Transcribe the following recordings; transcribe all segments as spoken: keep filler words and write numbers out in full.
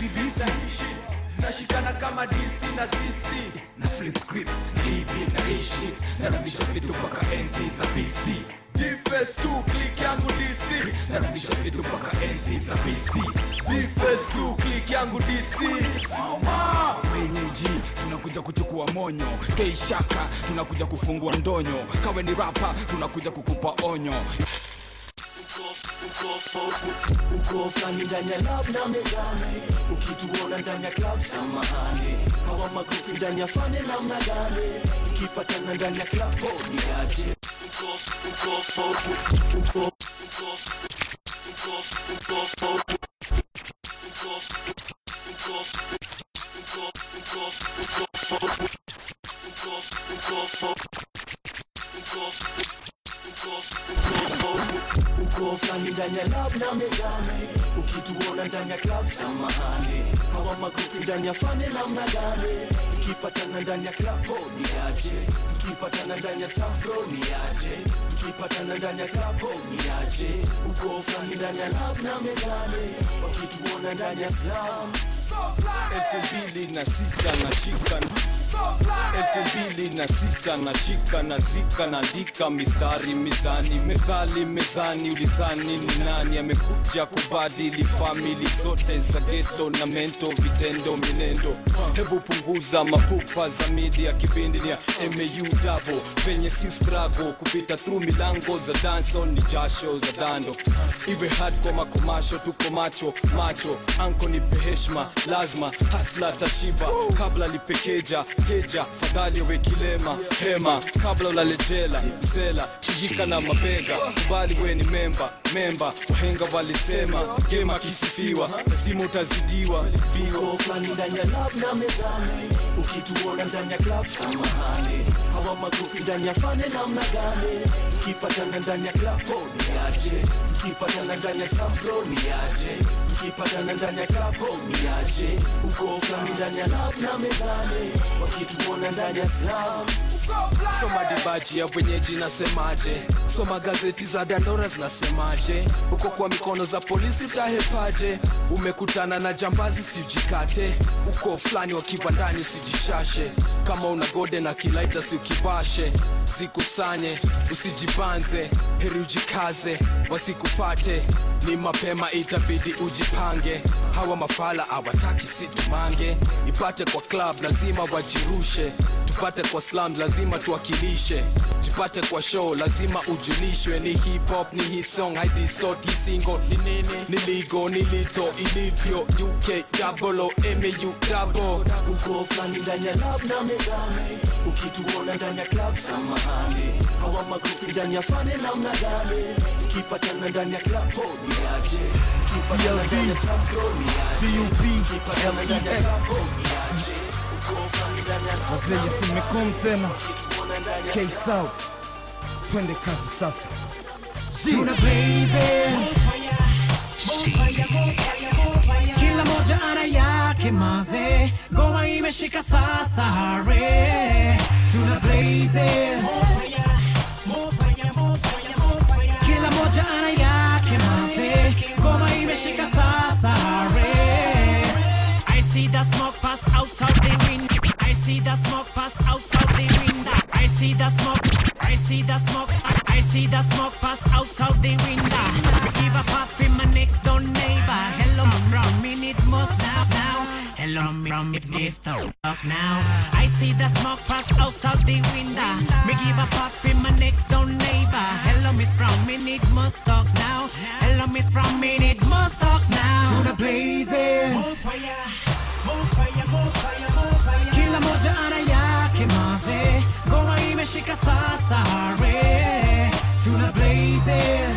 bibisa zinashikana kama D C na C C na flip script na E B na A-shit narudisha vitu mpaka enzi za B C D-Face two click yangu D C narudisha vitu mpaka enzi za B C D-Face two click yangu D C mama wenyeji tunakuja kuchukua monyo K-Shaka tunakuja kufungua ndonyo kawe ni rapper tunakuja kukupa onyo. Uko flani ndani ya lab na mezani ukituona ndani ya club samahani hawa magrupi ndani ya fane namna gani ukipatana ndani ya club oh ni aje uko uko uko uko uko uko ndani ya lab na mezani ukituona ndani ya club samahani hawa magrupi ndani ya fane namna gani ukipatana ndani ya club oh ni aje ukipatana ndani ya sampro ni aje ukipatana ndani ya club oh ni aje uko flani ndani ya lab na mezani ukituona ndani ya sam F B na sita na shika F B na sita na shika na zika na dika mistari mizani methali mezani ulithani ni nani amekuja kubadili family zote za ghetto na mento vitendo minendo hebu punguza mapupa za media kipindi ni ya M A U double penye si struggle kupita through milango za dance on ni jasho za dando iwe hard kwa makomasho tuko macho macho anko ni peheshma lazima hasla tashiba kabla lipekeja teja fadhali wekilema hema kabla ulalejela msela tujika na mabega kubali we ni memba memba wahenga walisema gema kisifiwa lazima utazidiwa biko flani ndani ya lab na mezani ukituona ndani ya club samahani hawa magrupi ndani ya fane namna gani ukipatana ndani ya club oh ni aje ukipatana ndani ya sampro ni aje ukipatana ndani ya club oh ni aje uko flani ndani ya lab na mezani wakituona ndani ya sam soma dibaji ya wenyeji nasemaje soma gazeti za dandora zinasemaje uko kwa mikono za polisi utahepaje umekutana na jambazi sijikate uko flani wakibandani sijishashe kama una gode na kilaita si ukibashe zikusanye usijibanze heri ujikaze wasikufate ni mapema itabidi ujipange hawa mafala hawataki situmange ipate kwa club lazima wajirushe tupate kwa slum lazima tuwakilishe jipate kwa show lazima ujulishwe ni hip hop ni his song I distort his single ni nini ni ligo ni lito ilivyo U K double O M A U double uko flani ndani ya lab na mezani ukituona ndani ya club samahani hawa magrupi ndani ya fane namna gani ukipatana ndani ya club oh ni aje ukipatana ndani ya sampro ni aje ukipatana ndani ya club oh ni aje wazeye tumekom tena K-South twende kazi sasa Tuna blazes kila moja ana yake maze goma imeshika sasa hare Tuna blazes kila moja ana yake maze goma imeshika sasa hare I see the smoke pass outside the window I see the smoke pass outside the window I see the smoke I see the smoke I see the smoke pass outside the window I give a puff in my next door neighbor hello from minute most now now hello from this talk now I see the smoke pass outside the window me give a puff in my next door neighbor hello miss from minute most talk now hello miss from minute most talk now to the blazes Kila moja ana yake maze Goma imeshika sasa hare Tuna blazes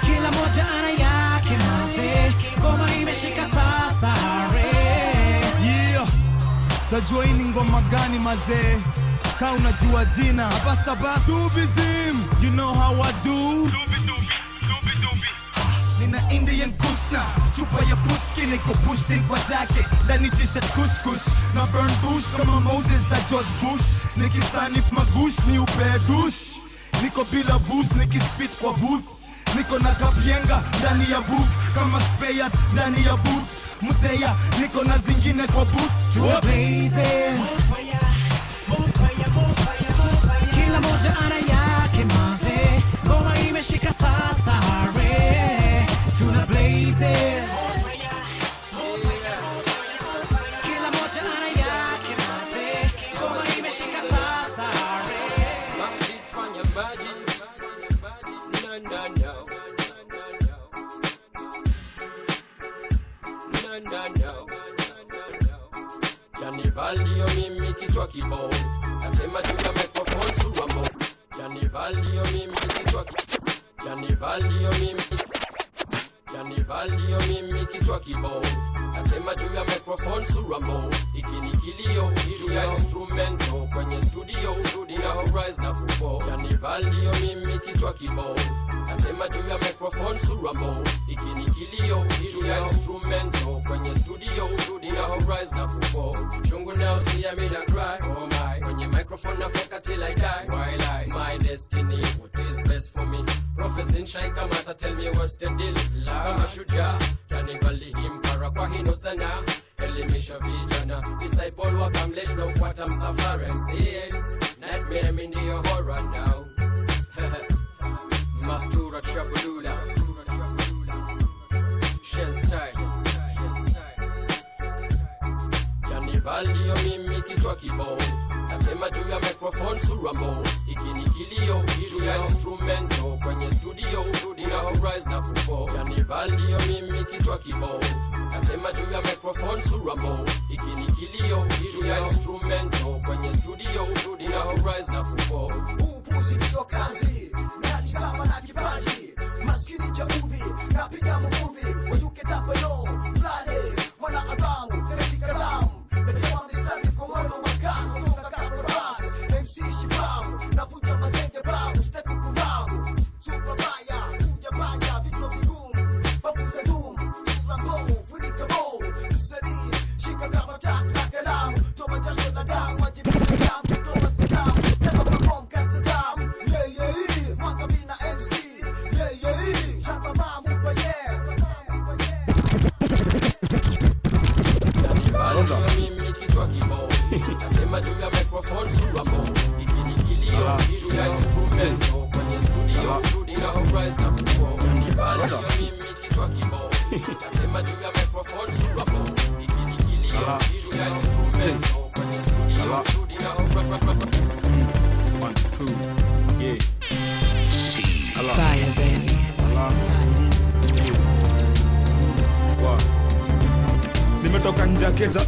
Kila moja ana yake maze Goma imeshika sasa hare Yeah Tajua hii ni ngoma gani maze Ka unajua jina Abasa basa Subizim You know how I do Nina Indian Kusna Chupa ya Puskin Niko Puskin kwa jacket Lani t-shirt couscous Na burn bush Kama Moses na George Bush Nikisanif magush Ni upea douche Niko bila booze Niki spit kwa booth niko na kapienga ndani ya boot kama spares ndani ya boot mzea niko na zingine kwa boot we're blazing kila moja ana yake manze ngoma imeshika sasa hare tuna blazes Valio mimi kichwa kibao nasema tuna microphone suwa mbo yani valio mimi kichwa yani valio mimi yani valio mimi kichwa kibao nasema tuna microphone suwa mbo ikini kilio juu ya instrumento kwenye studio studio horizon na kupo yani valio mimi kichwa kibao nasema tuna microphone suwa mbo ikini kilio juu ya instrumento kwenye studio studio horizon na kupo now see I made a cry, oh my. When your microphone I fuck till I die, why lie? My destiny, what is best for me? Prophets in shine come out, tell me what's the deal. Kama shujaa, janibali himkara kwa hino sana. Elimisha vijana, disciple wakamlesh na ufuata msafara. Yes, nightmare mindio horror now. Mastura chabulula, shells tight. Valio mimi kichwa kibao nasema juu ya microphone surambo ikini kilio juu ya instrumento kwenye studio studio horizon na kupo yani valio mimi kichwa kibao nasema juu ya microphone surambo ikini kilio juu ya instrumento kwenye studio studio horizon na kupo upuzidio kazi naji kama na kibaji maskini cha movie napiga movie wajuke tapayo flale mwana adangu teletika damu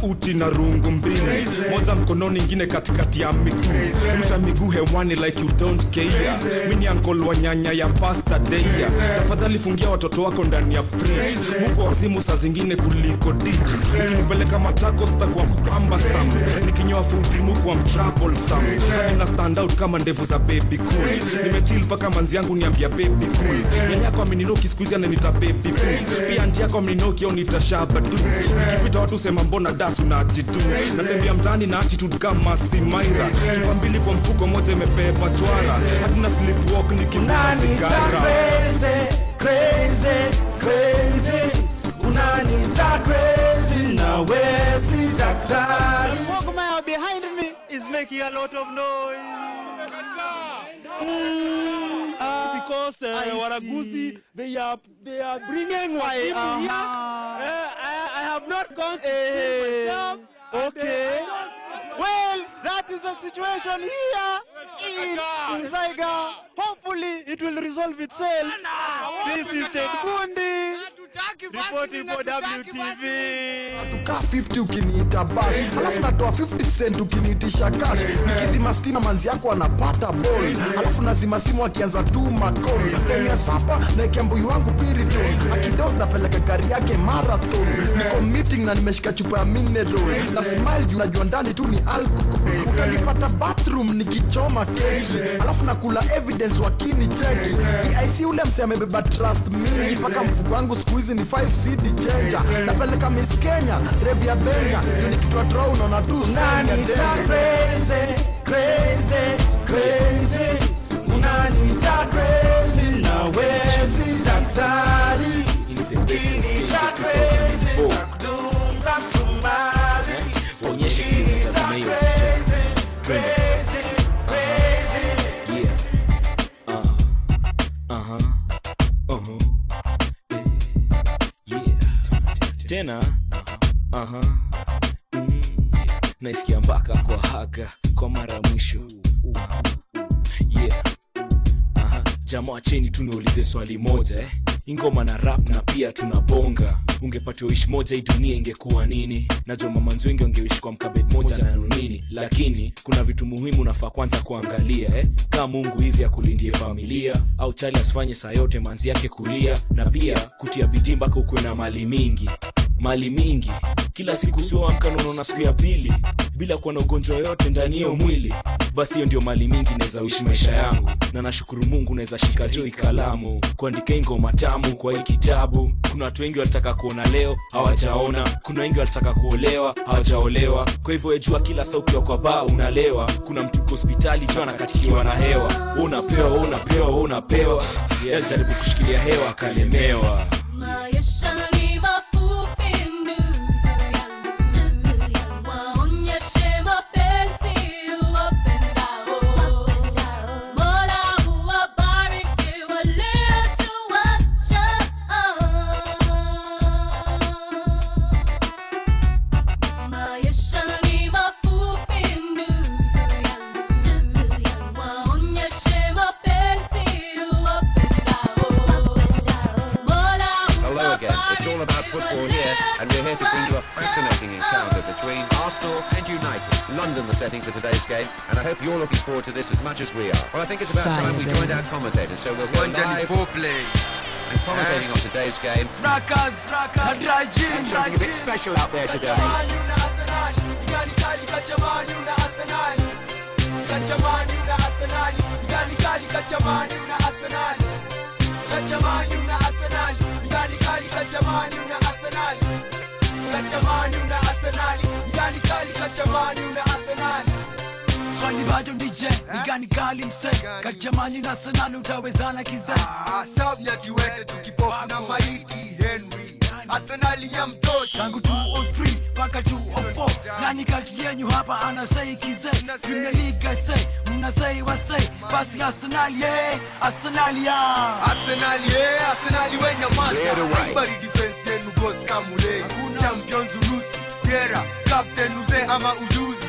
uti na rungu mbili moja mkononi nyingine katikati ya miguu rusha miguu hewani like you don't care mimi ni uncle wa nyanya ya pasta day tafadhali fungia watoto wako ndani ya fridge huko wazimu saa zingine kuliko diji nikipeleka matako sitakuwa mpamba sana nikinyoa fupi mko wa trouble sana na stand out kama ndevu za baby cool nimechill paka manzi yangu niambia baby cool nyanya kwa mininoki sikuizi ananita baby cool pia anti yako mininoki au nitashaba tu nikipita watu sema mbona dasu na attitude na tembea mtaani na attitude kama simaira chupa mbili kwa mfuko moja imepepa chwara hatuna sleepwalk nikivuta sigara crazy crazy crazy unani ta crazy na wewe si daktari the walkman behind me is making a lot of noise mm, uh, because uh, Waraguzi they are they are bringing what uh, uh, here uh, I have not gone hey, myself. Okay. Well, that is the situation here in Zaiga. Hopefully, it will resolve itself. This is Ted Bundy reporting for W T V. Atuka fifty ukiniita bash alafu natoa fifty cent ukiniitisha cash nikizima stima manzi yako anapata ball alafu nazima simu akianza tu makori sema sapa na kiambuyu wangu piritu akidosa napeleka gari yake marathon niko meeting na nimeshika chupa ya mineral na smile juu najua ndani tu ni alcohol utanipata bathroom nikichoma keki alafu nakula evidence wakini cheki I C ule msema amebeba trust mingi mpaka mfuko wangu squeeze ni five C D changer napeleka Miss Kenya Revia Benga ni kitu atrao unaona tu sana crazy crazy crazy unani ta crazy na wewe Tena, aha, naisikia mpaka kwa haka kwa mara mwisho. Yeah, aha, jamaa acheni tuniulize swali moja. Ingoma na rap na pia tunabonga. Ungepatiwa wish moja hii dunia ingekuwa nini? Najua mama wengi wangewish kwa mkabed moja na nini. Lakini kuna vitu muhimu nafaa kwanza kuangalia eh? Kama Mungu hivi akulindie familia, au chali asifanye saa yote manzi yake kulia, na pia kutia bidii mpaka uwe na mali mingi. Mali mingi, kila siku sio mkanono na siku ya pili, bila kuwa na ugonjwa yote ndani ya mwili. Basi hiyo ndio mali mingi naweza uishi maisha yangu, na nashukuru Mungu naweza shika joi kalamu kuandika ngoma tamu kwa hii kitabu. Kuna watu wengi wanataka kuona leo hawajaona, kuna wengi wanataka kuolewa hawajaolewa. Kwa hivyo ejua kila sauti kwa baa unalewa. Kuna mtu kwa hospitali tu anakatikiwa na hewa, unapewa unapewa unapewa, yeye jaribu kushikilia hewa kalemewa. Maisha And we're here to bring you a fascinating encounter between Arsenal and United. London, the setting for today's game, and I hope you're looking forward to this as much as we are. Well, I think it's about Five time we joined our commentators, so we'll go live and commentating and on today's game. Rakas, Rakas, Rajin, Rajin. A bit special out there today. Kachamani una Arsenal, igani kali kachamani una Arsenal. Swali bado D J, igani kali mse, kachamani na Arsenal utawezana kize. Ah, sabla kiwete tukipofu na maiti Henry. Arsenal ya mtosha. Tangu two oh three, paka two oh four. Nani kati yenyu hapa anasai kize. Premier League say, mnasai wasai. Basi Arsenal yeah, Arsenal yeah. Arsenal yeah, Arsenal wenya masa. Everybody defense yenu goes kamule. Champions Urusi, Yera, Captain Uze ama ujuzi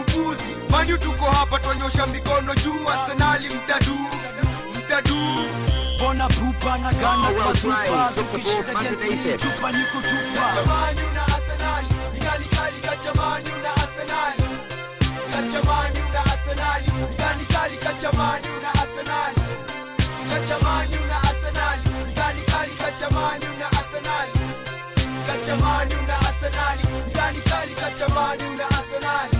Upuzi, Manu tuko hapa tuonyosha mikono juu. Arsenali mtadu, mtadu Bona pupa na gana kwa supa, tukishita geti, chupa niko chupa. Kachamani una Arsenali, igani kali kachamani una Arsenali. Kachamani una Arsenali, igani kali kachamani una Arsenali. Kachamani una Arsenali, igani kali kachamani una Arsenali. Kachamani una Arsenali, igani kali kachamani una Arsenali.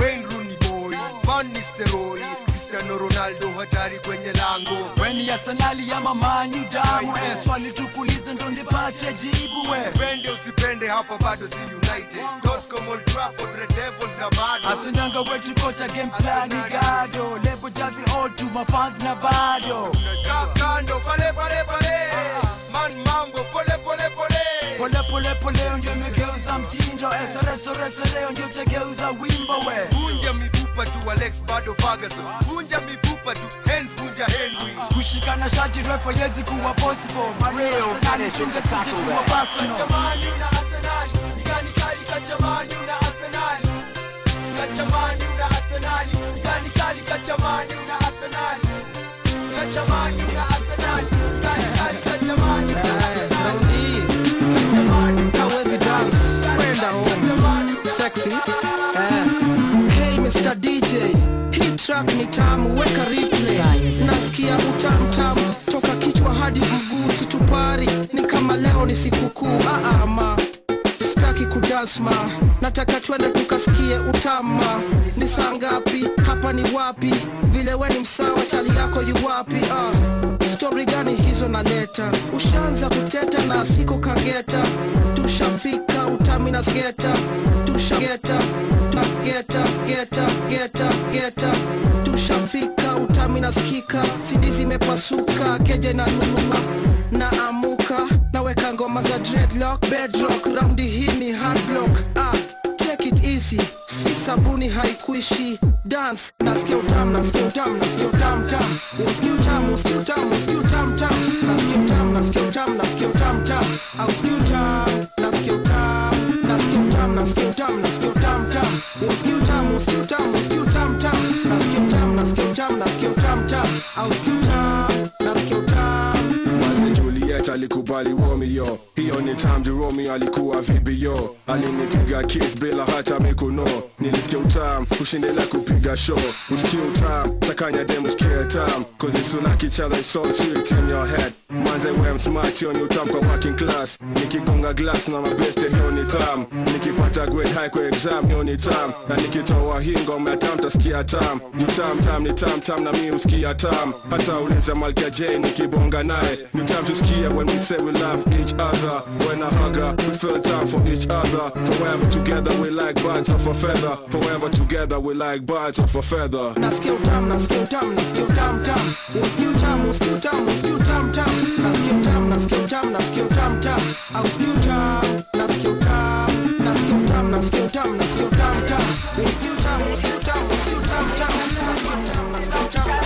Wayne Rooney boy, Van Nistelrooy, Cristiano Ronaldo hatari kwenye lango. Weni Arsenali ya mamani damu, swali tukulize ndo nipate jibu. Wende usipende hapa bado si United, Tottenham, Old Trafford, Red Devils na bado. Asenanga wetu kocha game plan gado, lebo jazi all to my fans na bado. Kakando pale pale pale, man mambo pole pole pole. Pole pole pole onje umegeuza mtindo, sore sore sore onje utegeuza wimbo we. Bunja mifupa tu Alex bado Ferguson, bunja mifupa tu hands bunja Henry. Kushikana shati repo yezi kuwa possible, Mario anachunga sije kuwa personal. Kachamani una Arsenal, igani kali kachamani una Arsenal. Kachamani una Arsenal, igani kali kachamani una Arsenal. Kachamani una Arsenal, igani kali kachamani una Arsenal. Sexy yeah. Hey Mister D J, hii track ni tamu, weka replay. Nasikia utamu tamu toka kichwa hadi miguu, situpari ni kama leo ni siku kuu. Ah ah ma, sitaki kudance ma, nataka twende tukasikie utama. Ni saa ngapi hapa, ni wapi vile wewe ni msawa, chali yako yu wapi? Ah story gani hizo naleta, ushaanza kuteta na siko kageta. Tushafika utami na sketa, tushageta tageta geta geta geta. Tushafika utami na skika, sidi zimepasuka, keje na nunuma na amuka. naweka ngoma za dreadlock, bedrock, round hii ni hardlock. Ah, check it easy, si sabuni haikuishi. Dance, nasikia utamu, nasikia utamu, nasikia utamu tamu. Nasikia utamu, nasikia utamu, nasikia utamu tamu. Nasikia utamu, nasikia utamu, nasikia utamu tamu. Nasikia utamu, nasikia utamu, nasikia utamu, nasikia utamu, nasikia utamu tamu. Nasikia utamu, nasikia utamu, nasikia utamu tamu. Nasikia utamu, nasikia utamu, nasikia utamu tamu. Nasikia utamu, nasikia utamu. Mwanzo Juliet alikubali Romeo, hiyo ni time Romeo alikuwa vibio. Alinipiga kiss bila hata mikono. Nilisikia utamu, ushindela kupiga show. Usikia utamu, takanya demu sikia utamu. Cause it's like each other, it's so sweet in your head. Manze wem smart, hiyo ni utamu kwa working class. Nikigonga glass na mabeste, hiyo ni tamu. Nikipata grade high kwa exam, hiyo ni tamu. Na nikitoa hii ngoma ya tamu, tasikia tamu. Ni tamu, tamu, ni tamu, tamu na mi usikia tamu. Hata uliza Malkia J, nikibonga nae. Ni tamu tusikia when we say we love each other. When I hug her, we feel time for each other. Forever together, we like birds of a feather. Forever together, we like birds of a feather. Nasikia utamu, nasikia utamu, nasikia utamu tamu. Nasikia utamu, nasikia utamu, nasikia utamu tamu. Nasikia utamu, nasikia utamu, nasikia utamu tamu. Nasikia utamu, nasikia utamu, nasikia utamu, nasikia utamu, nasikia utamu tamu. Nasikia utamu, nasikia utamu, nasikia utamu tamu. Nasikia utamu, nasikia utamu, nasikia utamu tamu. Nasikia utamu, nasikia utamu.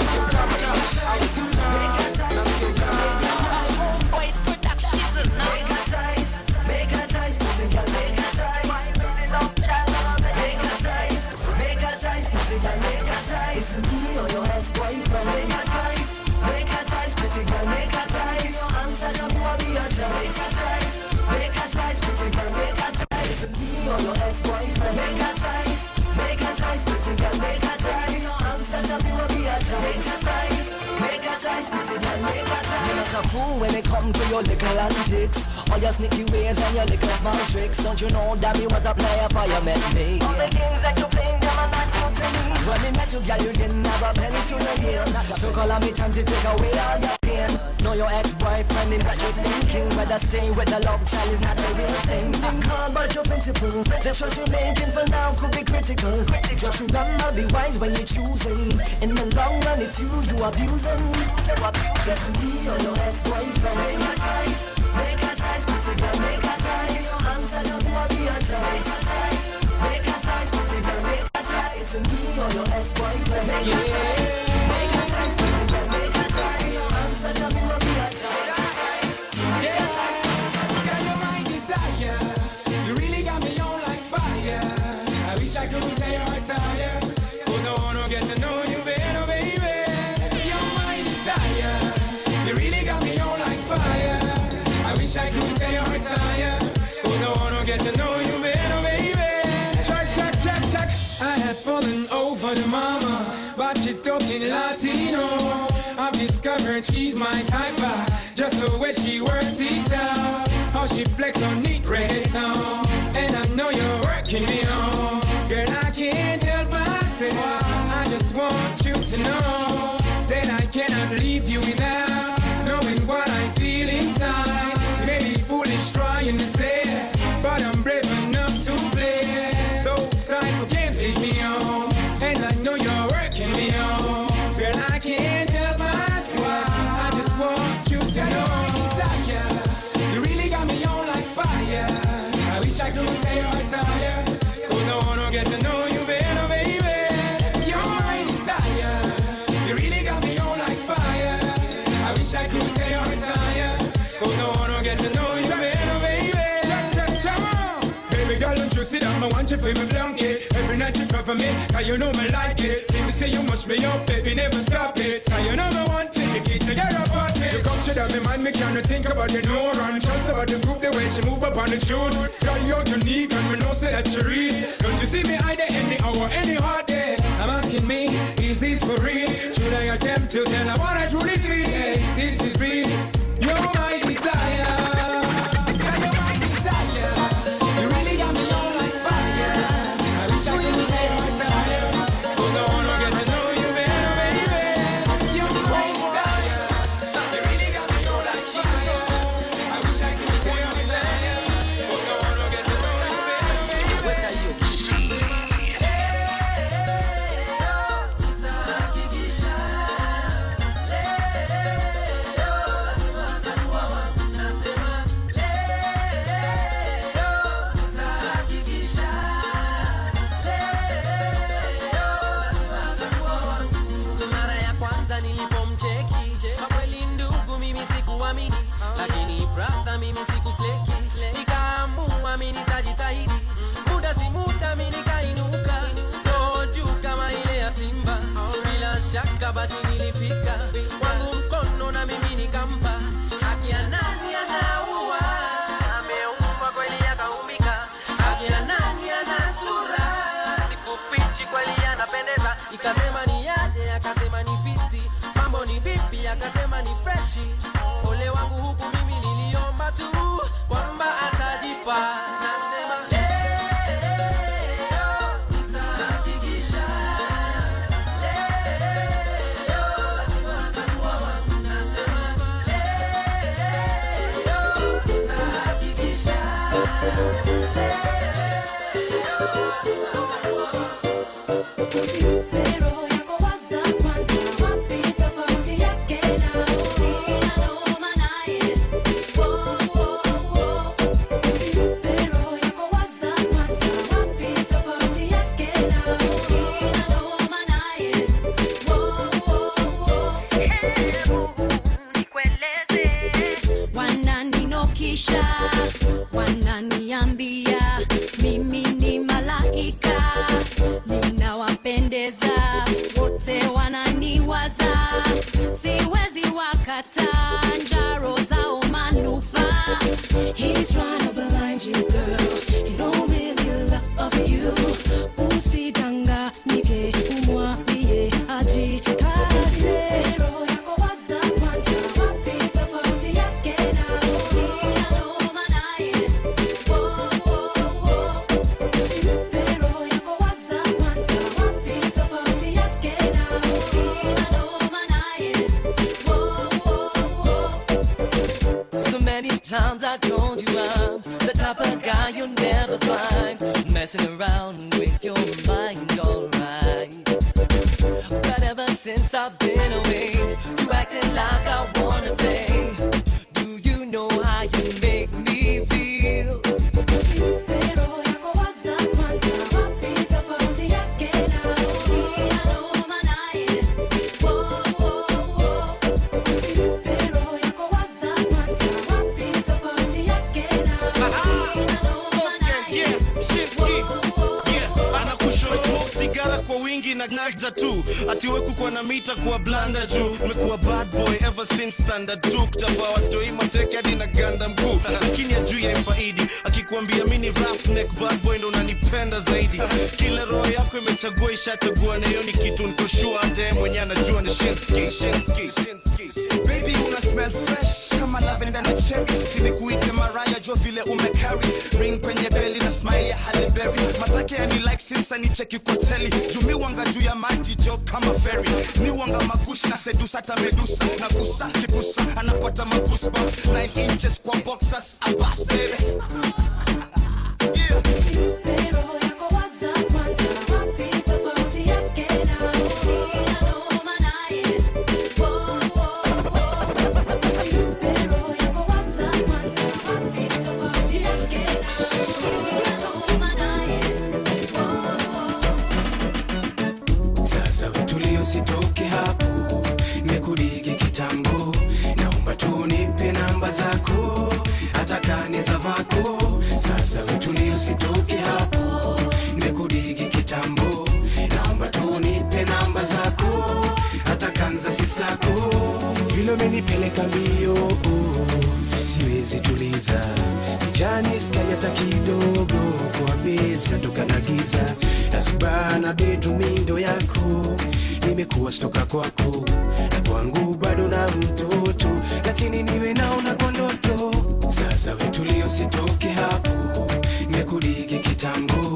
When it comes to your little antics, all your sneaky ways and your little small tricks, don't you know that me was a player for you met me? All the games that you playing, them are not good to me. When me met you, girl, you didn't have a penny to the game. So call on me time to take away all your pain. Know your ex-boyfriend in that you're thinking, whether staying with the love child is not the real thing. Think hard about your principle, the choice you're making for now could be critical. Just remember, be wise when you're choosing. In the long run, it's you you abusing. Yes, me or your ex-boyfriend. Make a choice, make a choice, but you can make a choice. Your answer don't wanna be a choice. Make a choice, but you can make a choice. Me or your ex-boyfriend. Make a choice, make a choice, but you can make a choice. Your answer don't wanna be a choice. Make a choice, but you can make a choice. Girl, you're my desire. You really got me on like fire. I wish I could tell you I'm tired. Cause I wanna get to know you better, baby. You're my desire. You really got me on like fire. I wish I could tell you I'm tired. Cause I wanna get to know you better, baby. Check, check, check, check. I had fallen over the mama, but she's talking Latino. I've discovered she's my type, but just the way she works it out. How she flex on neat reggaeton. And I know you're working me on. Girl, I can't help myself. I just want you to know that I cannot leave you without what I feel inside. Maybe foolish trying to say, but I'm brave enough to play. Those type of games take me on, and I know you're working me on. Girl, I can't help myself. I just want you to know my desire. You really got me on like fire. I wish I could tell you I'm tired. Cause I wanna get to know you better, baby. You're my desire. You really got me on like fire. I wish I could tell you I'm tired. Cause I wanna get to know you better, baby. Check, check, check on. Baby girl, don't you see that I want you for my blanket. Every night you cover me, cause you know me like it. See me say you mush me up, baby, never stop it. Cause you know me want it, you keep together about me. You come to that me mind, me can't think about the door. And just about the group, the way she move up on the tune. Girl, you're unique and we know say that you read. Don't you see me either any hour, any hard day. I'm asking me, is this for real? Should I attempt to tell her what I truly feel? Hey, this is real. You're my desire. Yeah, you're my desire. You really got me on like fire. I wish I could tell you I'm tired. Cause I wanna get to know you better, baby. You're my desire. You really got me on like fire. I wish I could tell you I'm tired. Cause I wanna get to know you better, baby. akasema ni freshi. Ole wangu huku mimi niliomba tu kwamba atajipa. Nasema Sasa utulio sitoke hapo, nekuditi kitambo.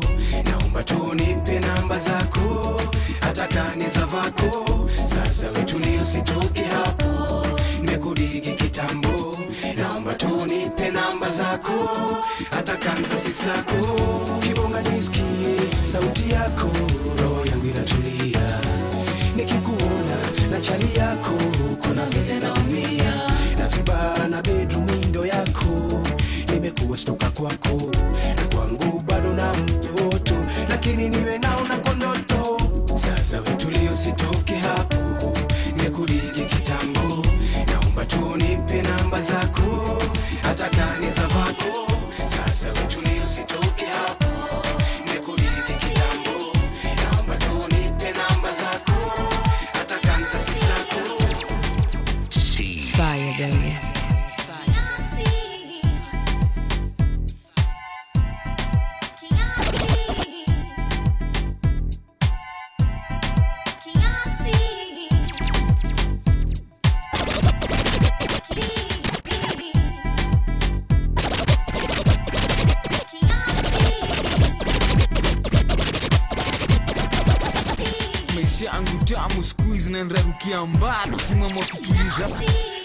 changu tamu squeeze na nrarukia mbali kima mwakutuliza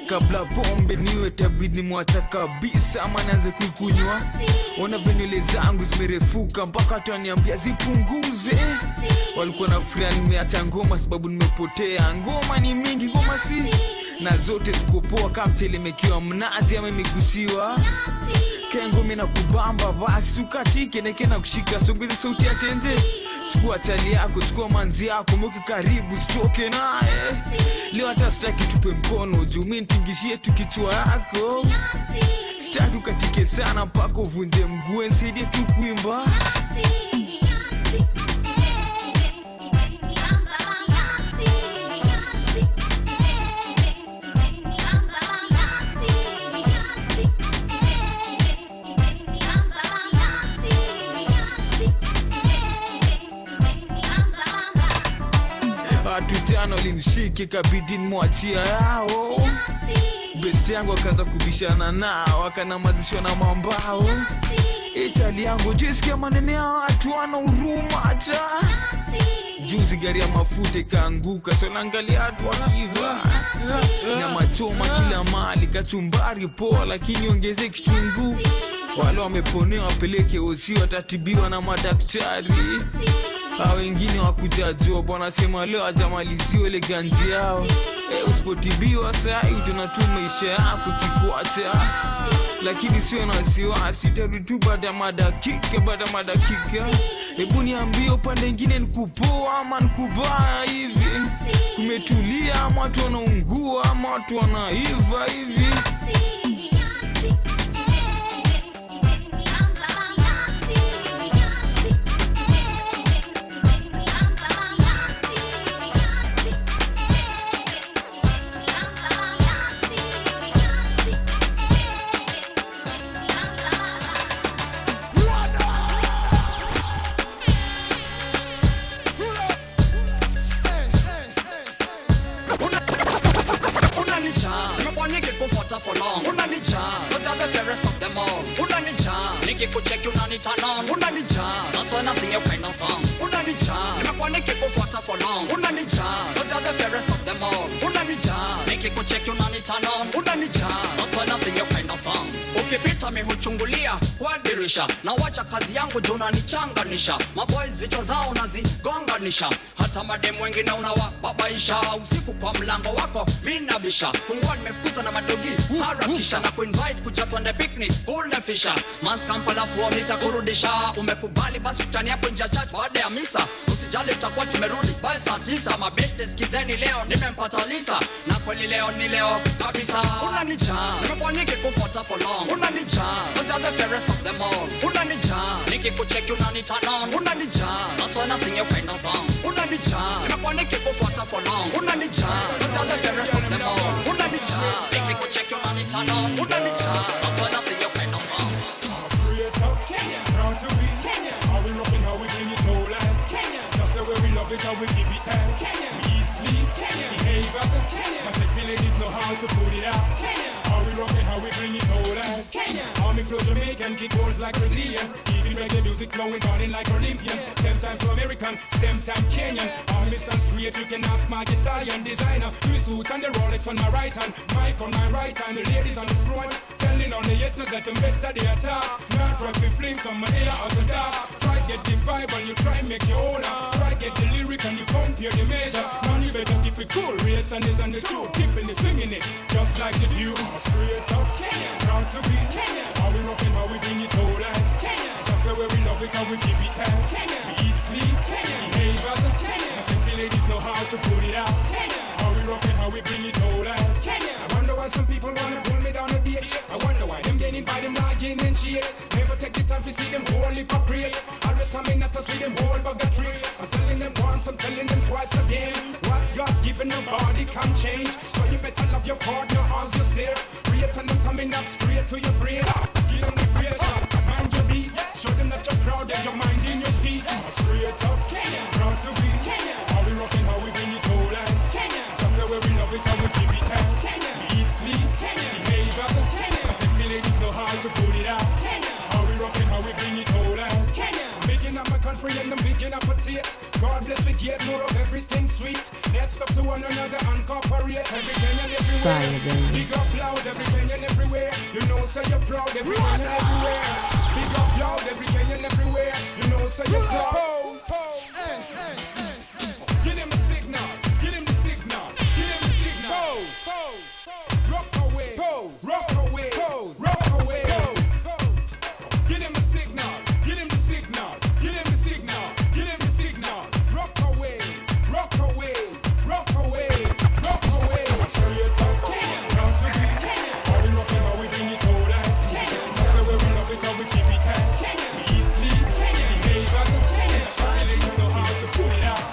kabla bombe niwe tabidi mwacha kabisa ama naanze kukunywa. Ona venye zangu zimerefuka mpaka watu waniambia zipunguze. Walikuwa na friend nimeacha ngoma sababu nimepotea. Ngoma ni mingi ngoma si na zote ziko poa kama telemekiwa mnazi amegusiwa. Kengo mina kubamba basi ukatike neke na kushika songo sauti ya tenze. Chukua chali yako, chukua manzi yako, mwoki karibu, sitoke nae. Leo hata sitaki tupe mkono, juu mimi nitingishie tu kichwa yako. Sitaki ukatike sana mpaka uvunje mguu, nisaidie tu kuimba. Tujano limshiki kabidi nimwachia yao. Best yangu akaanza kubishana nao, akanamazishwa na mambao. Itali yangu jisikia maneno ya watu wana huruma acha. Juzi gari ya mafuta ikaanguka, so naangalia watu wakiiva. Nyama choma kila mahali, kachumbari poa lakini ongeze kichungu. Wale wameponewa wapeleke hospitali watatibiwa na madaktari. Hao wengine wakujajua wanasema leo ajamaliziwe ile ganzi yao. Eh, usipotibiwa sasa utanatuma maisha yako kikuacha. Lakini sio na wasiwasi tu baada ya madakika baada ya madakika. Hebu niambie upande mwingine nikupoa ama nikubaya hivi? Kumetulia ama watu wanaungua ama watu wanaiva hivi? Na wacha kazi yangu juna nichanganisha, ma boys vichwa zao nazigonganisha, hata mademu wengine unawababaisha. Usiku kwa mlango wako mina bisha, fungua nimefukuza na madogi harakisha, na kuinvite kuja twende picnic ule fisha. Mankampa lafu wa nitakurudisha, umekubali basi tutani hapo nje church baada ya misa. Usijali tutakuwa tumerudi by saa tisa. Mabeste sikizeni leo nimempata Lisa, na kweli leo ni leo kabisa. Unanicha nimefanyike kufuata for long. Unanicha was other fairest of them all. Unanicha nikikucheki unaniturn on. Unanicha that's why I sing your kind of song. Unanicha nimefanyike kufuata for long. Unanicha was other fairest of them all. Unanicha nikikucheki unaniturn on. Unanicha that's why I sing your kind of song. Straight up Kenya, proud to be Kenya. How we rockin', how we bring it all out Kenya. Just the way we love it, how we give it out Kenya. We eat, sleep, Kenya. Behave as a Kenya. My sexy ladies know how to put it out Kenya. How we rockin', how we bring it all out Kenya. How we flow Jamaican, kick goals like Brazilians. Keeping reggae music flowing on it like Olympians. Same time for American, same time Kenyan. I'm Mister Straight, you can ask my Italian designer. Three suits and the Rolex on my right hand, mic on my right hand, the ladies on the front. Telling on the haters that I'm better they attack. Not rapid flames on my ear out the dark. Try get the vibe and you try make your own. Try get the lyric and you compare the measure. Man, you better keep it cool, real Sundays and the truth. Keeping it, swinging it, just like the view. Straight up Kenya, proud to be Kenya. How we rockin', how we bring it all out Kenya. Just the way we love it, how we keep it out Kenya. We eat, sleep, Kenya. Behave as a Kenya. My sexy ladies know how to put it out Kenya. How we rockin', how we bring it all out Kenya. I wonder why some people wanna pull me down a beach. I wonder why them getting by them lying and shit. Never take the time to see them whole hypocrites. Always coming at us with them whole bag of tricks. I'm telling them once, I'm telling them twice again. What's God given, nobody can change. So you better love your partner as yourself. Create and I'm coming up straight to your brain. Give them the prayer shot, mind your beat. Show them that you're proud, that you're minding your peace. Straight up Kenya, proud to be Kenya. How we rockin', how we bring it all out Kenya. Just the way we love it, how we keep it out Kenya. We eat, sleep, Kenya. Behave as a Kenya. My sexy ladies know how to put it out Kenya. How we rockin', how we bring it all out Kenya. Making up my country and the and begin a potato. God bless we get more of everything sweet. Let's talk to one another and cooperate. Everything and everywhere. Big up loud, everything and everywhere. You know, say you're proud, everyone and everywhere. Big up loud, everything and everywhere. You know, say you're proud. Get him the signal, get him the signal, get him the signal. Pose, pose, pose. Rock away, pose, rock away, pose, rock away, pose. Get him the signal, get him the signal, get him the signal, get him the signal. Rock away, rock away, rock away, rock away. Come to me, all we rock and all we bring it all out. Just the way we love it, all we keep it tight. We eat, sleep, behave as a king. Silence know how to pull it out.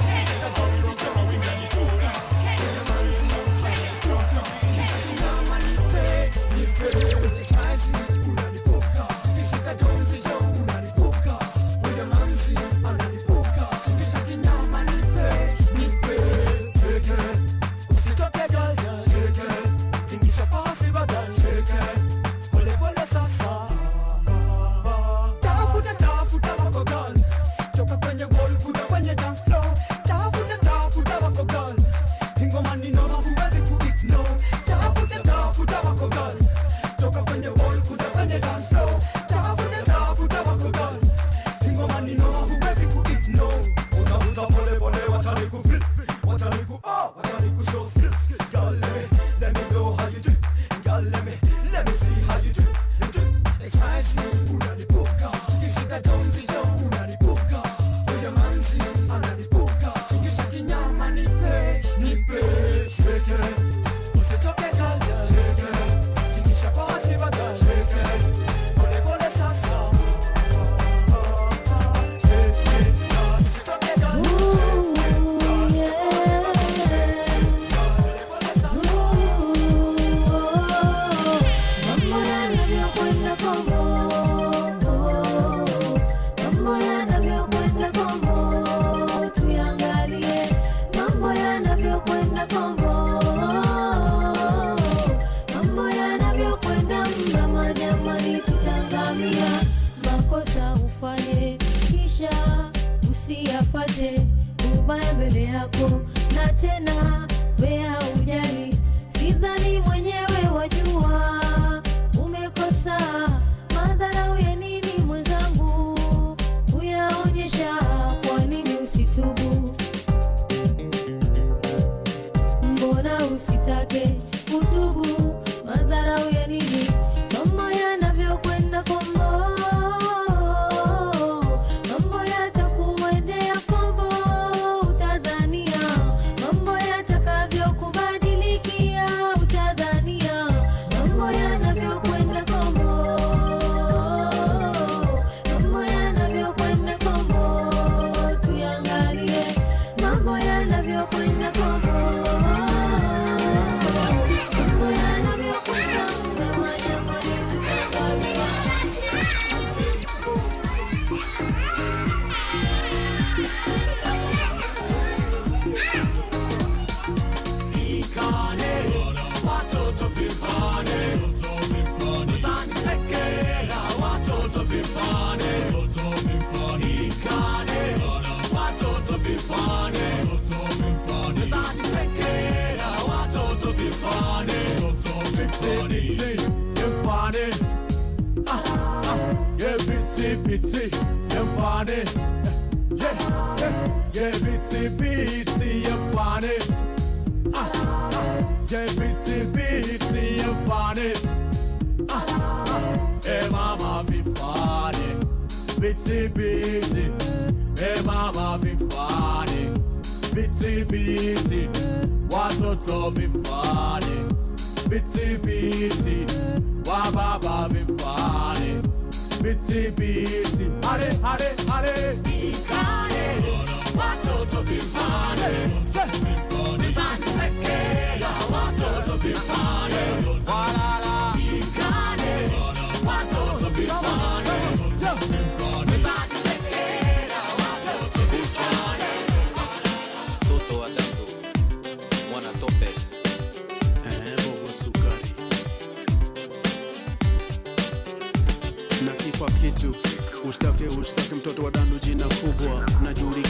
Ustake ustake mtoto wa dandu jina kubwa.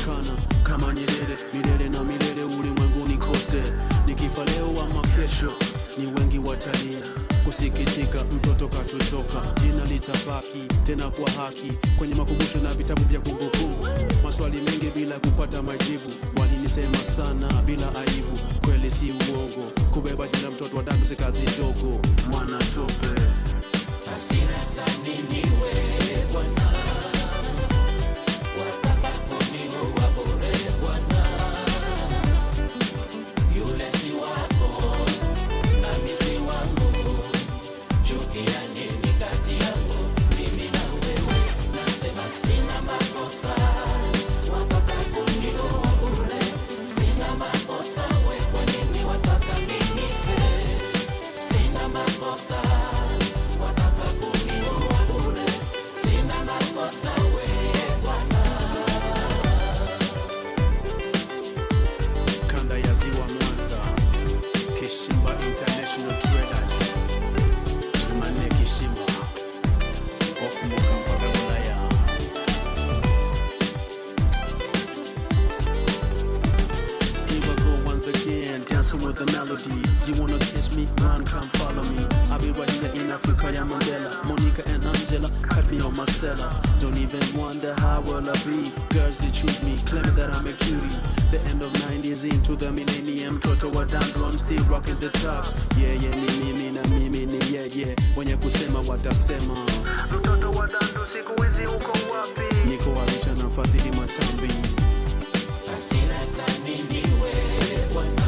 Americana. Kama nyerere, milele na milele ulimwenguni kote. Nikifa leo ama kesho, ni wengi watalia. Kusikitika mtoto katotoka, jina litabaki tena kwa haki kwenye makumbusho na vitabu vya kumbukumbu. Maswali mengi bila kupata majibu, walinisema sana bila aibu. Kweli si uongo, kubeba jina mtoto wa damu si kazi ndogo. Mwana tope, hasira za nini wewe bwana? With the melody, you wanna kiss me? Man, come follow me. I'll be right here in Africa, yeah, Mandela, Monica and Angela, cut me on my cellar. Don't even wonder how will I be. Girls, they choose me, claim that I'm a cutie. The end of nineties into the millennium, Toto Wadandron still rocking the tops. Yeah, yeah, me, me, na me, me, me, yeah, yeah. Wanya kusema watasema. Toto Wadandron siku hizi uko wapi? Niko Arusha na Fadhili Matambi. Hasira za nini wewe bwana?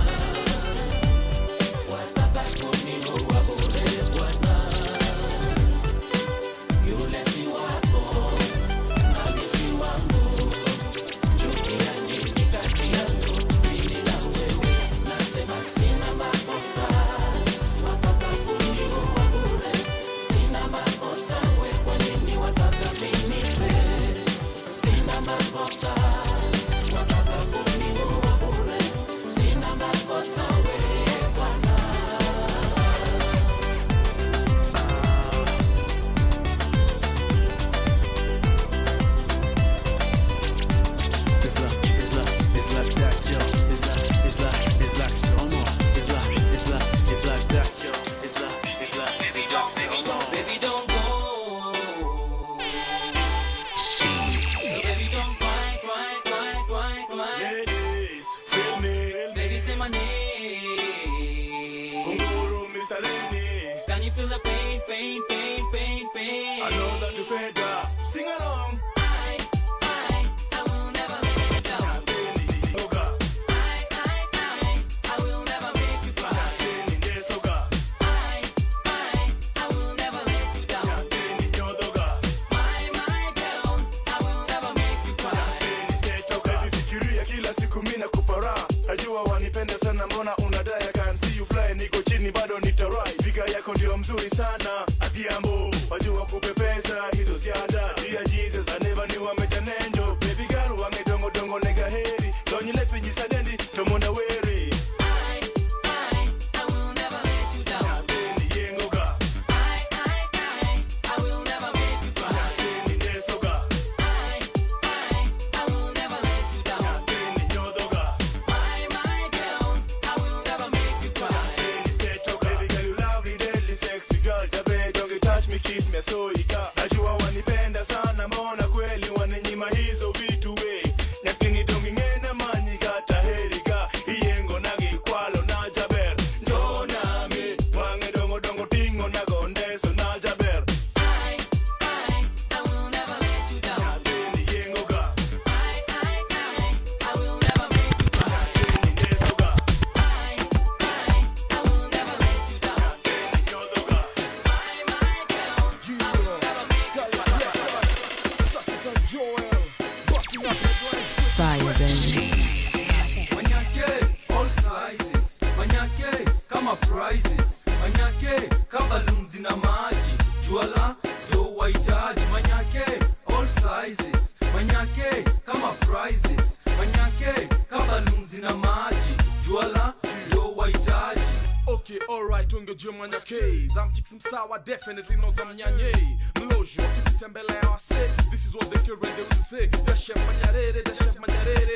Definitely not gonna nyanye. Mlojo, kitembelea wase. This is what they currently will say. Dashe manyarere, dashe manyarere.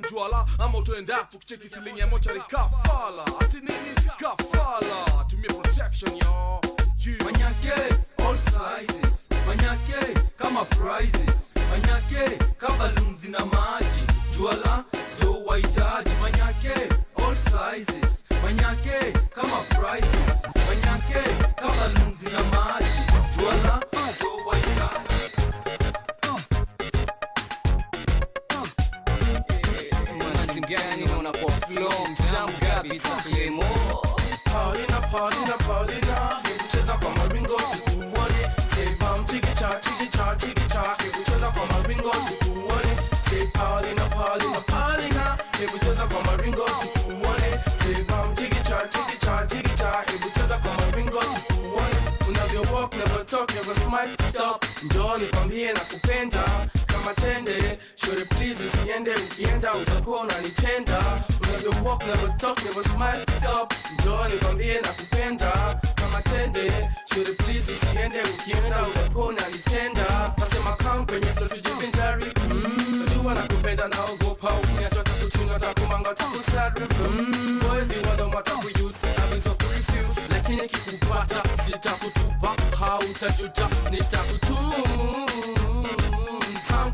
mjuala ama utoenda kucheki silingi ya mochari kafala. Ati nini kafala? Tumia protection yo. You. Manyake all sizes, manyake kama prizes, manyake kama lunzi na maji, juala do waitaji. Manyake all sizes, manyake kama prizes, manyake kama lunzi na maji, juala do waitaji. Gani una kwa flow mtamu gabi taklemo Paulina, Paulina, Paulina Kikucheza kwa mawingo tukuone Say bam chikicha, chikicha, chikicha Kikucheza kwa mawingo tukuone Say Paulina, Paulina, Paulina Kikucheza kwa mawingo tukuone Say bam chikicha, chikicha, chikicha Kikucheza kwa mawingo tukuone Unavyo walk, never talk, never smile, stop Njoni pambie na kupenda Kama tende, sure please usiende Ukienda utakuwa unanitenda Unavyo walk, never talk, never smile, stop Njoni pambie na kupenda Kama tende, sure please usiende Ukienda utakuwa unanitenda Nasema kam kwenye flow tujivinjari mm. Najua na kupenda na ogopa Uniachota kuchunga takumanga takusari mm. Boys ni wado matakuyuzi Nabizo kurefuse lakini kikupata Sitakutupa hautajuta Nitakutumu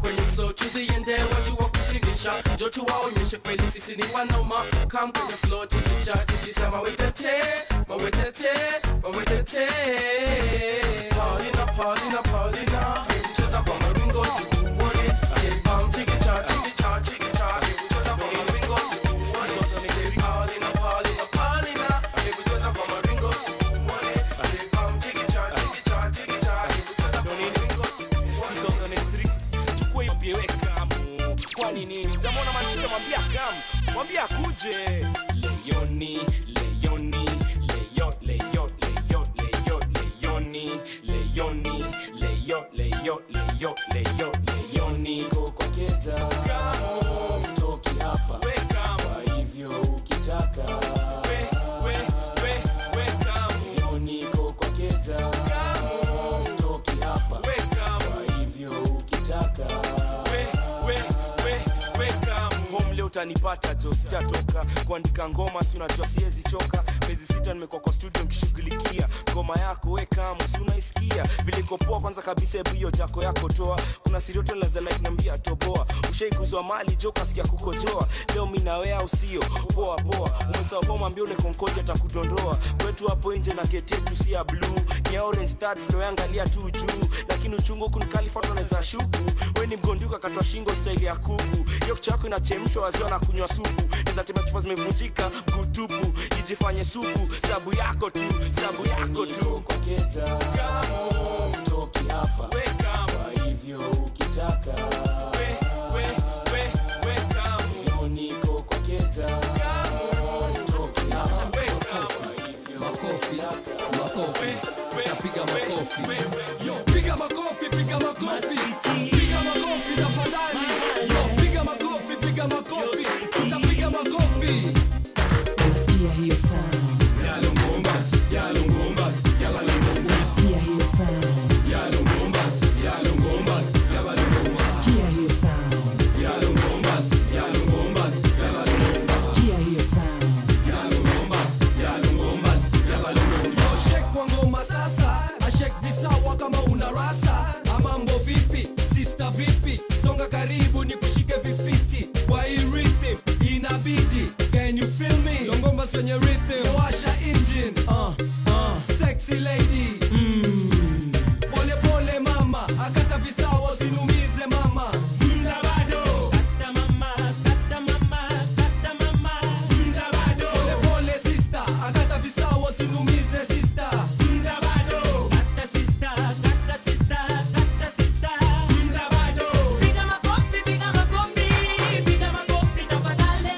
Kwenye flow chuzi yende watu wa kutigisha Jotu wao nyeshe kweli sisi ni wanoma Kam kwenye flow tigisha tigisha Mawetete, mawetete, mawetete Paulina, Paulina, Paulina Kikucheza kwa mawingo tukuone Kibam tigicha, tigicha, tigicha Kikucheza kwa mawingo tukuone Paulina, Paulina, Paulina Kikucheza kwa mawingo tukuone Kibam tigicha, tigicha, tigicha Kikucheza kwa mawingo tukuone Kwa nini mtamona mantika mwambia kamu Mwambia kuje Leoni, Leoni, Leo, Leo, Leo, Leo, Leoni Leoni, Leo, Leo, Leo, Leo, Leoni Koko keta Kamu Stoki hapa We kamu Kwa hivyo ukitaka We, we, we, we kamu Leoni koko keta Kamu Stoki hapa We kamu Kwa hivyo ukitaka Utanipata jo sitatoka kuandika ngoma si unajua siwezi choka miezi sita nimekuwa kwa studio nikishughulikia ngoma yako weka msu unaisikia vile iko poa kwanza kabisa hebu hiyo jako yako toa kuna sirioto la like niambia toboa ushaikuzwa mali jo kasikia kukojoa leo mimi na wewe usio poa poa umesahau poa mwambie ule konkoja atakudondoa kwetu hapo nje na gate yetu si ya blue ni orange start flow yangalia tu juu lakini uchungu kunikali photo naweza shuku wewe ni mgonduka katwa shingo style ya kuku hiyo chako inachemshwa na kunywa supu, enda tema chupa zimevunjika kutupu, jijifanye supu sabu yako tu, sabu yako tu Koko keta, kamu Stoki hapa, we kamu Kwa hivyo ukitaka We, we, we, we kamu Leoni koko keta Kamu Stoki hapa, we kamu Makofi, makofi Tapiga makofi Yo, piga makofi, piga makofi Piga makofi na fadhali Yo, piga makofi Piga makofi, tutapiga makofi Unasikia hiyo sound Ya lungumbas, ya lungumbas, ya balungumbas Unasikia hiyo sound Ya lungumbas, ya lungumbas, ya balungumbas Unasikia hiyo sound Ya lungumbas, ya lungumbas, ya balungumbas Unasikia hiyo sound Ya lungumbas, ya lungumbas, ya balungumbas Yo shake kwa ngoma sasa Ashake visawa kama una rasa Amambo vipi, sister vipi Songa karibu ni kushike vifiti Can you feel me? Longomba kwenye rhythm Washa engine uh, uh. Sexy lady mm. Pole pole mama Akata visawa sinumize mama Mda bado Kata mama, kata mama, kata mama Mda bado Pole pole sister Akata visawa sinumize sister Mda bado Kata sister, kata sister, kata sister Mda bado Piga makofi, piga makofi Piga makofi tafadhali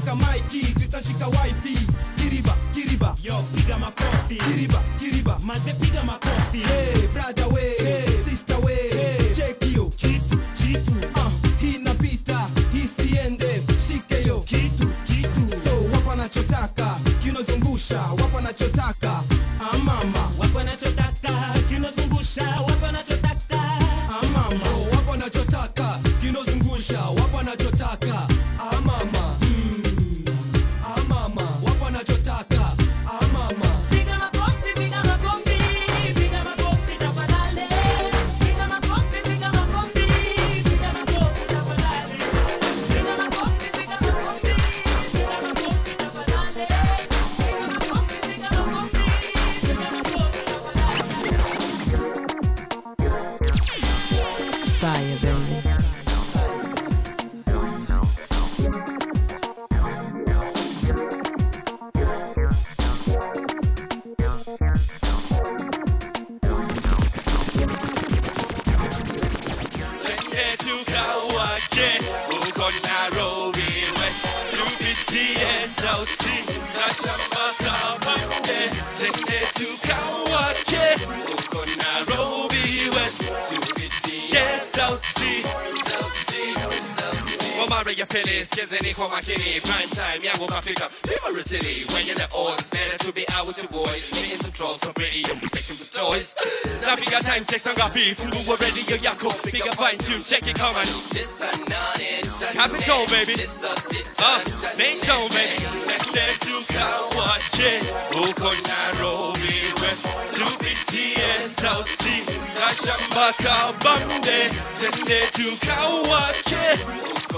Shika Mikey, Krista shika wifey Kiriba, Kiriba Yo, piga makofi Kiriba, Kiriba Maze piga makofi Hey, brother way Hey, sister way Hey, check you Kitu, kitu Ah, uh, hii napita, hii siye Your pennies, kids, and equal McKinney. Prime time, yeah, we'll pick up. People are tilly. When you're the old, it's better to be out with your boys. Making some trolls, so pretty, and we're picking the toys. Now, bigger time, check some coffee. People who are ready, your yako. Bigger fine tune, check it, come on. This and none in capital, baby. This is it. Uh, they show, baby. Let them to come watch it. Who could not roll me with two B T S out? See, that's a Maka Bunday. Let them to come watch it.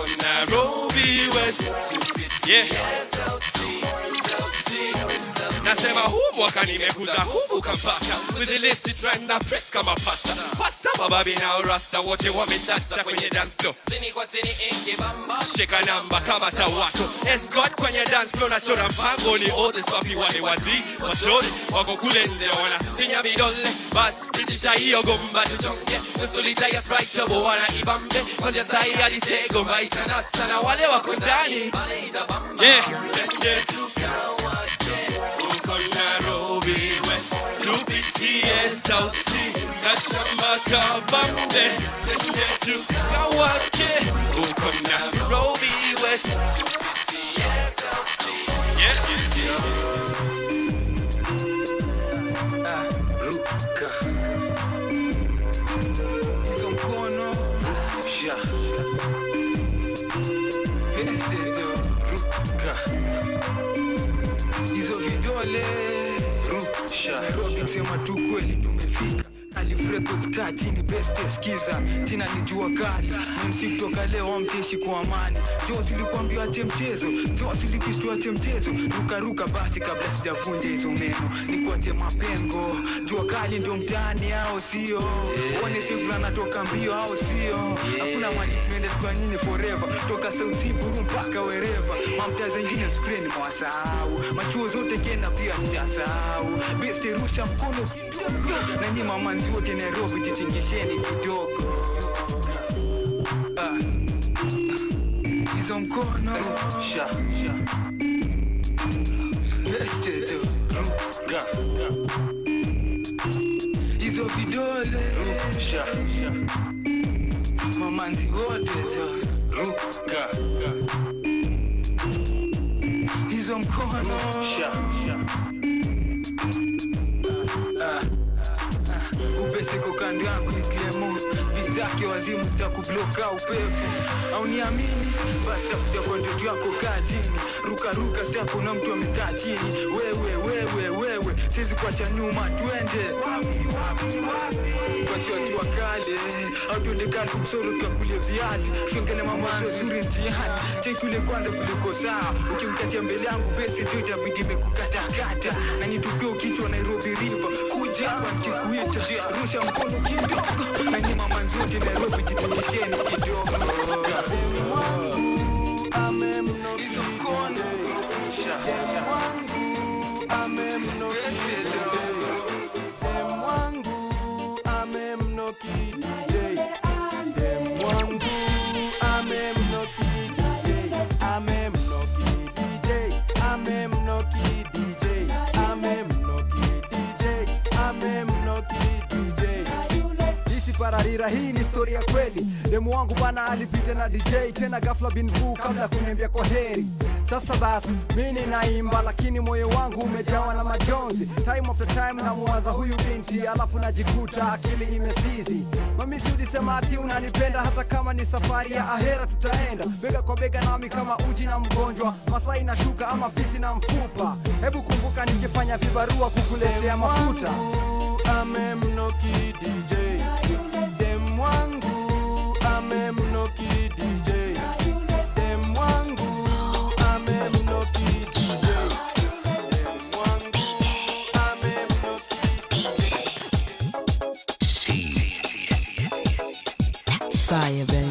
Nairobi West, yeah. Nasema humu wakani mekuza humu kampaka. With the list it rhymes na pricks kama pasta. Pasta mababi na urasta wote wametata kwenye dance floor. Tini kwa tini inki bamba. Shake a number kama tawako. Escort kwenye dance floor na chora mpango ni oldest wapi wale wadhi. Wachori wako kule nde wana tinya bidole. Bas titisha hiyo gomba tuchonge. Nusulita ya Sprite chobo wana ibambe. Konja sahi halitego maita na sana wale wako ndani. Bale itabamba. Yeah. Tende tukawa Nairobi West to B T S South Sea. That's a Macabambe. To Kawake. Who come Nairobi West to B T S South Sea. Yeah, you see. Ah, Luca. Ils ont quoi, non? Ja. Et les stéto. Luca. Ils ont vidolé. Nikisema tu kweli tumefika. Alifrequence kati ni best skiza. Tina ni jua kali. Msi kutoka leo mtishi kwa amani. Jozi likwambia ache mchezo. Jozi likistua ache mchezo. Ruka ruka basi kabla sijavunja hizo meno. Nikuache mapengo. Jua kali ndio mtani au sio? One sifla natoka mbio au sio? Hakuna mali tuende kwa nini forever. Toka sauti buru mpaka wherever. Mamta zingine screen mwasahau. Machuo zote kena pia sijasahau. Best rusha mkono kidogo. Na ni mama wote Nairobi titingisheni kidogo. Ah, hizo mkono sha sha. Let's ruka. Hizo vidole sha sha. Mamanzi wote ruka. Hizo mkono sha sha. Ah. Siko kando yangu ni Clemo Bidaki wazimu sita kubloka upepo. Au niamini basi tafuta kwa ndoto yako katini. Ruka ruka sita kuna mtu amekaa chini. Wewe wewe wewe sizi kuacha nyuma twende. Wapi wapi wapi kwa shoti wa kale. Au twende kantu msoro tukakulia viazi. Tuongele mama nzuri jihad. Take yule kwanza kuliko saa. Ukimkatia mbele yangu basi tu itabidi imekukata kata. Na nitupio kichwa Nairobi River. Kuja mkikuita Arusha. I'm gonna keep it up. I need my man's work in the road with the shame. Keep it up. I'm in no is a corner. I'm in no yesterday. I'm in no key today. I'm in no key today. I'm in no key today. I'm in no key today. I'm in no key today. I'm in no key. Bararira hii ni historia kweli. Demu wangu bana alipita na D J. Tena ghafla binvu kabla kuniambia kwa heri. Sasa basi, mimi naimba lakini moyo wangu umejawa na majonzi. Time after time na muwaza huyu binti. Alafu najikuta akili imesizi. Mami sudi sema ati unanipenda. Hata kama ni safari ya ahera tutaenda. Bega kwa bega nami kama uji na mgonjwa. Masaa inashuka ama fisi na mfupa. Hebu kumbuka nikifanya vibarua kukuletea mafuta. Amemnoki D J dem wangu, amemnoki D J dem wangu, amemnoki D J dem wangu, amemnoki D J. That's fire, baby. Yeah.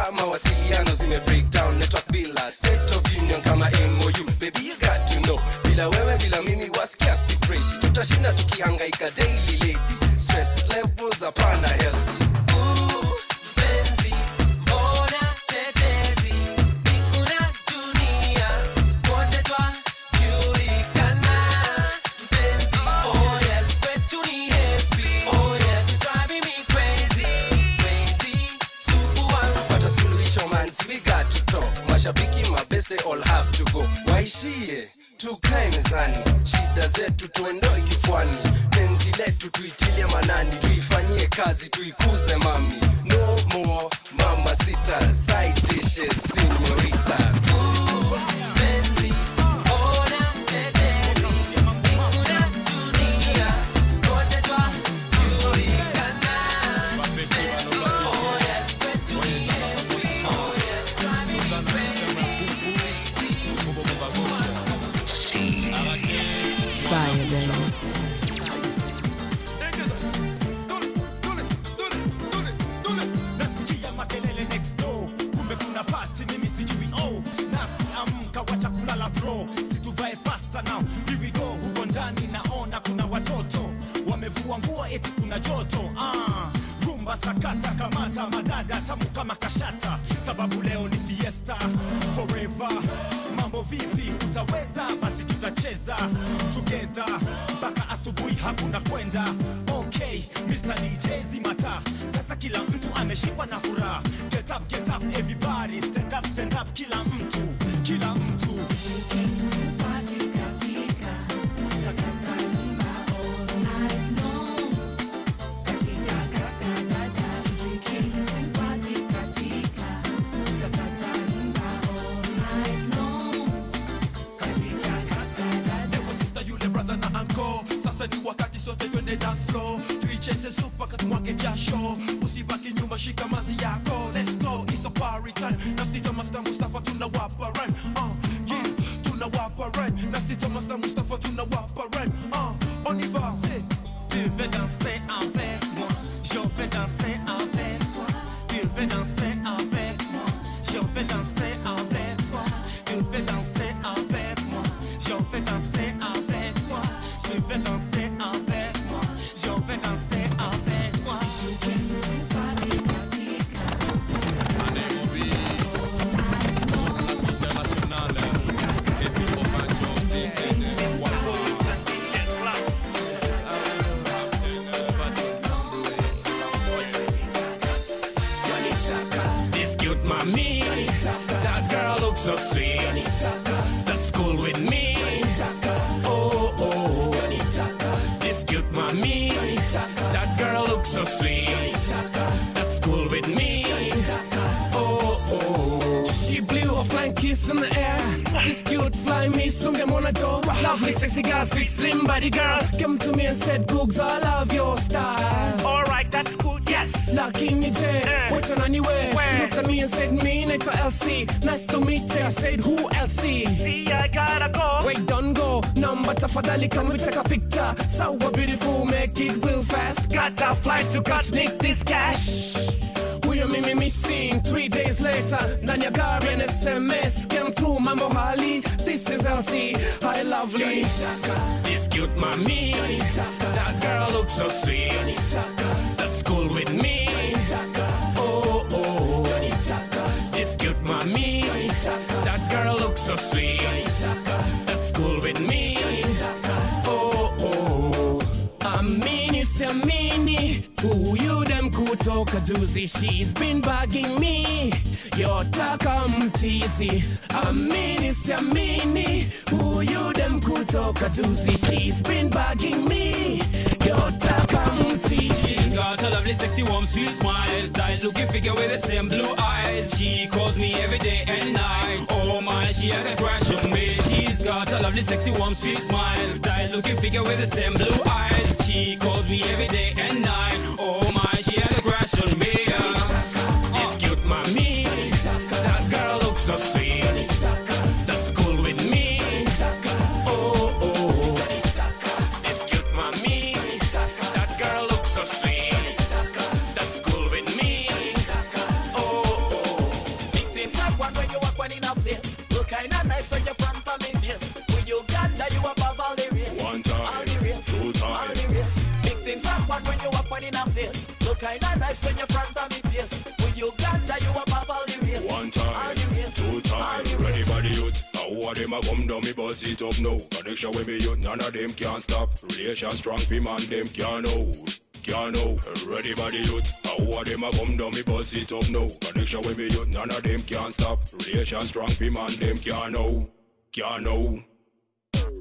Pesa mawasiliano zime breakdown, network bila sector union kama M O U. Baby you got to know, bila wewe bila mimi wasikia si fresh. Tutashinda tukihangaika daily lady, stress levels up on a healthy. Mashabiki, my best, they all have to go. Why she? Tukae mezani, shida zetu tuondoe kifuani. Penzi letu tuitilie manani, tuifanyie kazi, tuikuze mami. No more mama sita, side dishes, señorita. Now, here we go, huko ndani naona kuna watoto wamevua nguo eti kuna joto. Ah, rumba sakata kamata madada tamu kama kashata, sababu leo ni fiesta forever. Mambo vipi, utaweza? Basi tutacheza together mpaka asubuhi, hakuna kwenda. Okay, Mister D J Zimata, sasa kila mtu ameshikwa na furaha. Get up, get up everybody, stand up, stand up, kila mtu, kila mtu dance floor, tuicheze supa katumwake jasho, usibaki nyuma shika mazi yako, let's go, it's a party time. Nasty Thomas na Mustafa tunawapa rhyme, uh, yeah, tunawapa rhyme. Nasty Thomas na Mustafa tunawapa rhyme, uh, on y va, c'est, tu veux danser avec moi, je veux danser avec toi, tu veux danser avec moi, je veux danser avec toi, tu veux danser avec moi, je veux danser avec toi, tu veux danser avec moi. So sweet, that's cool with me. Oh, oh, this cute mommy, that girl looks so sweet, that's cool with me. Oh, oh, she blew a flying kiss in the air. This cute fly me, soon get monoto. Lovely sexy girl, sweet slim body girl, came to me and said, Googs, I love your style. Alright, that's cool. Yes, lucky me Jay, uh, what's on anyway? Where? She looked at me and said, me, next to L C. Nice to meet you, I said, who L C? See, I gotta go. Wait, don't go, number tafadali, can we take a picture? So beautiful, make it real fast. Gotta fly to catch, need this cash. Huyo mimi missing, three days later, Nanyagari and S M S came through, mambo hali, this is L C, hi lovely. This cute mommy, that girl looks so sweet, that's cool with me. Oh, oh, this cute mommy, that girl looks so sweet, that's cool with me. Oh, oh, amini siamini, huyu kutoka juzi, she's been bugging me, yotaka mtizi. Amini siamini, huyu dem kutoka juzi, she's been bugging me, yotaka mtizi. She's got a lovely sexy warm sweet smile, tight looking figure with the same blue eyes. She calls me every day and night, oh my, she has a crush on me. She's got a lovely sexy warm sweet smile, tight looking figure with the same blue eyes. She calls me every day and night, oh my, on me, uh. This cute mommy, that girl looks so sweet, that's cool with me. Oh, oh, this cute mommy, that girl looks so sweet, that's cool with me. Oh, oh, I saw your front for me face. With Uganda, you above all the race. One time, all the race, two time, all the race. Big things happen when you up on in a place. No kind of nice when you front on me face. With Uganda, you above all the race. One time, all the race, two time, all the race. Ready for the youth. Who are them a come down, me buzz it up now. Connection with me youth, none of them can't stop. Relation strong, be man, them can't hold. Can't hold, ready for the youth. Who are them a come down, me buzz it up now. Connection with me youth, none of them can't stop. Relation strong, be man, them can't hold. Can't hold.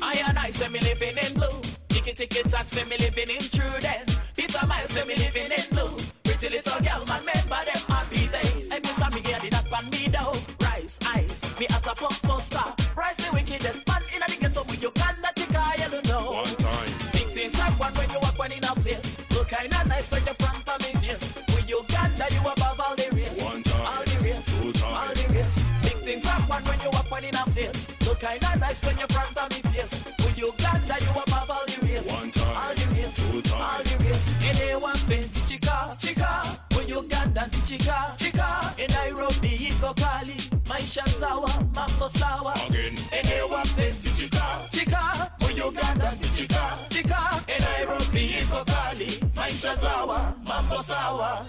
I and I say me living in blue. Ticky ticky tack say me living in true then. Peter Miles say me living in blue. Pretty little girl man, remember them happy days. Every time me hear the knock on me down. Rise, eyes, me at a pop poster. Rise the wickedest man in the ghetto with you can that you can't, you don't know. One time. Big things happen when you walk one in a place. Look kinda nice when you front of me face. With you can that you above all the race. One time. All the race. Two time. All the race. Big things happen when you walk one in a place. Look kinda nice when you front of me face. With you can that you above all the race. One time. All the race. Two time. All the race. In a one fancy chica, chica. With you can that chica, chica. In Nairobi, Iko Kali. Maisha sawa, mambo sawa. Again. Enewa plenty chika, chika. Mu Uganda chika, chika. E Nairobi iko kali. Maisha sawa, mambo sawa.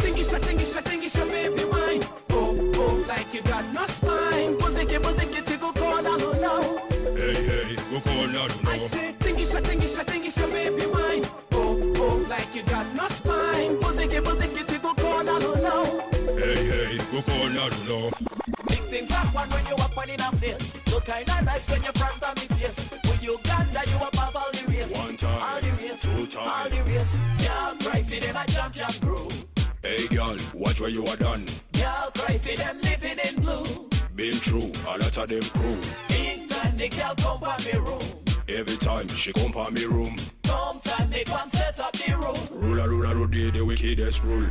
Tingisha, tingisha, tingisha, baby wine. Oh, oh, like you got no spine. Muziki, muziki, tigo kona luna. Hey, hey, go kona luna. I say, tingisha, tingisha, tingisha, baby wine. Oh, oh, like you got no spine. Muziki, muziki, tigo kona luna. Hey, hey, go call out now. Big things happen when you up on in a place. No kind of nice when you front on me face. With Uganda, you above all the race. One time, all the race, two time, all the race. Girl, cry for them a champion crew. Hey girl, watch what you are done. Girl, cry for them living in blue. Been through a lot of them crew. Big time, the girl come by me room. Every time she come by me room. Come time, they come set up the room. Rula, rula, rula, the wickedest rule.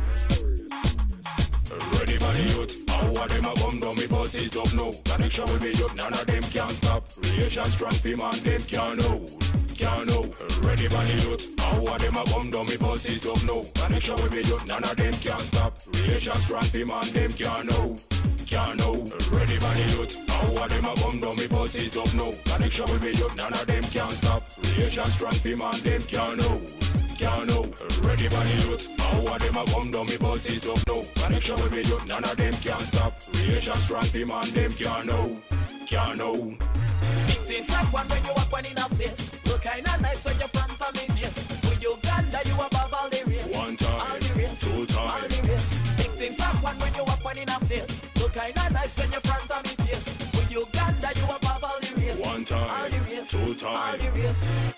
Ready for the youth. How are them a come down, me buzz it up now. Connection with me youth, none of them can't stop. Relation strong, be man, them can't hold. Can't hold. Ready for the youth. How are them a come down, me buzz it up now. Connection with me youth, none of them can't stop. Relation strong, be man, them can't hold. Can't hold. Ready for the youth. How are them a come down, me buzz it up now. Connection with me youth, none of them can't stop. Relation strong, be man, them can't hold. Can't know, ready for the youth. How are them a come down, me buzz it up now. Connection with me youth, none of them can't stop. Relation strong, them and them can't know, can't know. Big things happen when you walk one in a place. Look kinda nice when you front for me face. With Uganda, you above all the race. One time, all the race, two time, all the race. Big things happen when you walk one in a place. Look kinda nice when you front for me face. With Uganda, you above all the race. One time, all the race, two time, all the race.